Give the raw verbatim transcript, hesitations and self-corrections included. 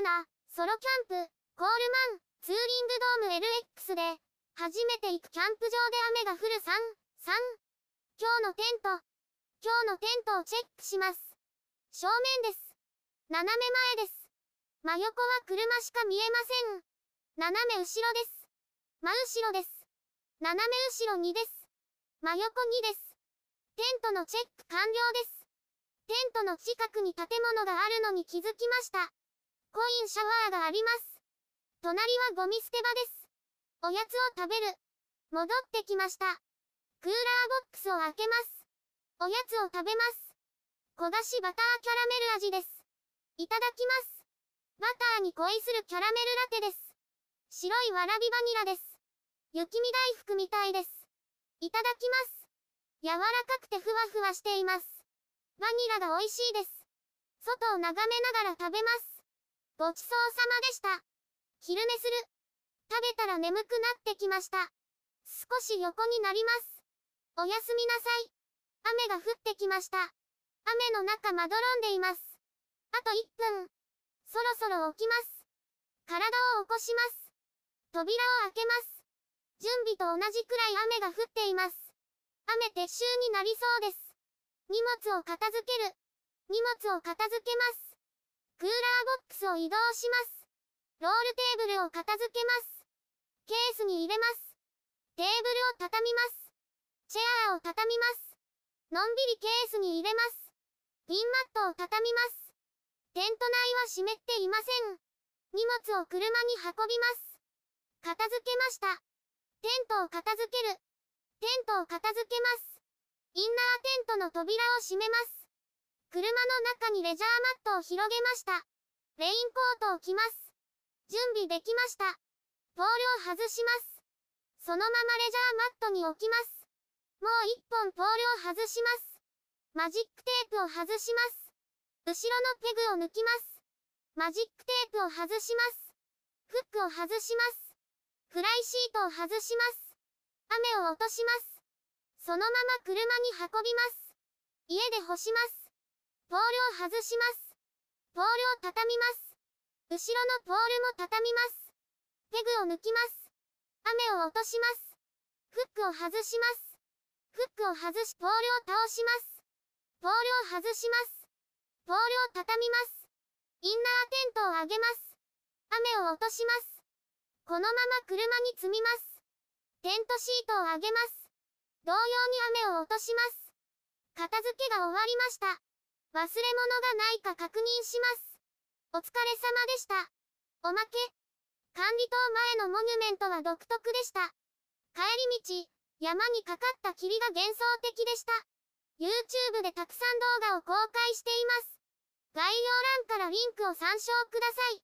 ソロキャンプ、コールマン、ツーリングドーム エルエックス で、初めて行くキャンプ場で雨が降るさん、さん。今日のテント。今日のテントをチェックします。正面です。斜め前です。真横は車しか見えません。斜め後ろです。真後ろです。斜め後ろにです。真横にです。テントのチェック完了です。テントの近くに建物があるのに気づきました。コインシャワーがあります。隣はゴミ捨て場です。おやつを食べる。戻ってきました。クーラーボックスを開けます。おやつを食べます。焦がしバターキャラメル味です。いただきます。バターに恋するキャラメルラテです。白いわらびバニラです。雪見大福みたいです。いただきます。柔らかくてふわふわしています。バニラが美味しいです。外を眺めながら食べます。ごちそうさまでした。昼寝する。食べたら眠くなってきました。少し横になります。おやすみなさい。雨が降ってきました。雨の中まどろんでいます。あといっぷん。そろそろ起きます。体を起こします。扉を開けます。準備と同じくらい雨が降っています。雨撤収になりそうです。荷物を片付ける。荷物を片付けます。クーラーボックスを移動します。ロールテーブルを片付けます。ケースに入れます。テーブルを畳みます。チェアを畳みます。のんびりケースに入れます。ピンマットを畳みます。テント内は湿っていません。荷物を車に運びます。片付けました。テントを片付ける。テントを片付けます。インナーテントの扉を閉めます。車の中にレジャーマットを広げました。レインコートを着ます。準備できました。ポールを外します。そのままレジャーマットに置きます。もう一本ポールを外します。マジックテープを外します。後ろのペグを抜きます。マジックテープを外します。フックを外します。フライシートを外します。雨を落とします。そのまま車に運びます。家で干します。ポールを外します。ポールを畳みます。後ろのポールも畳みます。ペグを抜きます。雨を落とします。フックを外します。フックを外し、ポールを倒します。ポールを外します。ポールを畳みます。インナーテントを上げます。雨を落とします。このまま車に積みます。テントシートを上げます。同様に雨を落とします。片付けが終わりました。忘れ物がないか確認します。お疲れ様でした。おまけ。管理棟前のモニュメントは独特でした。帰り道、山にかかった霧が幻想的でした。YouTube でたくさん動画を公開しています。概要欄からリンクを参照ください。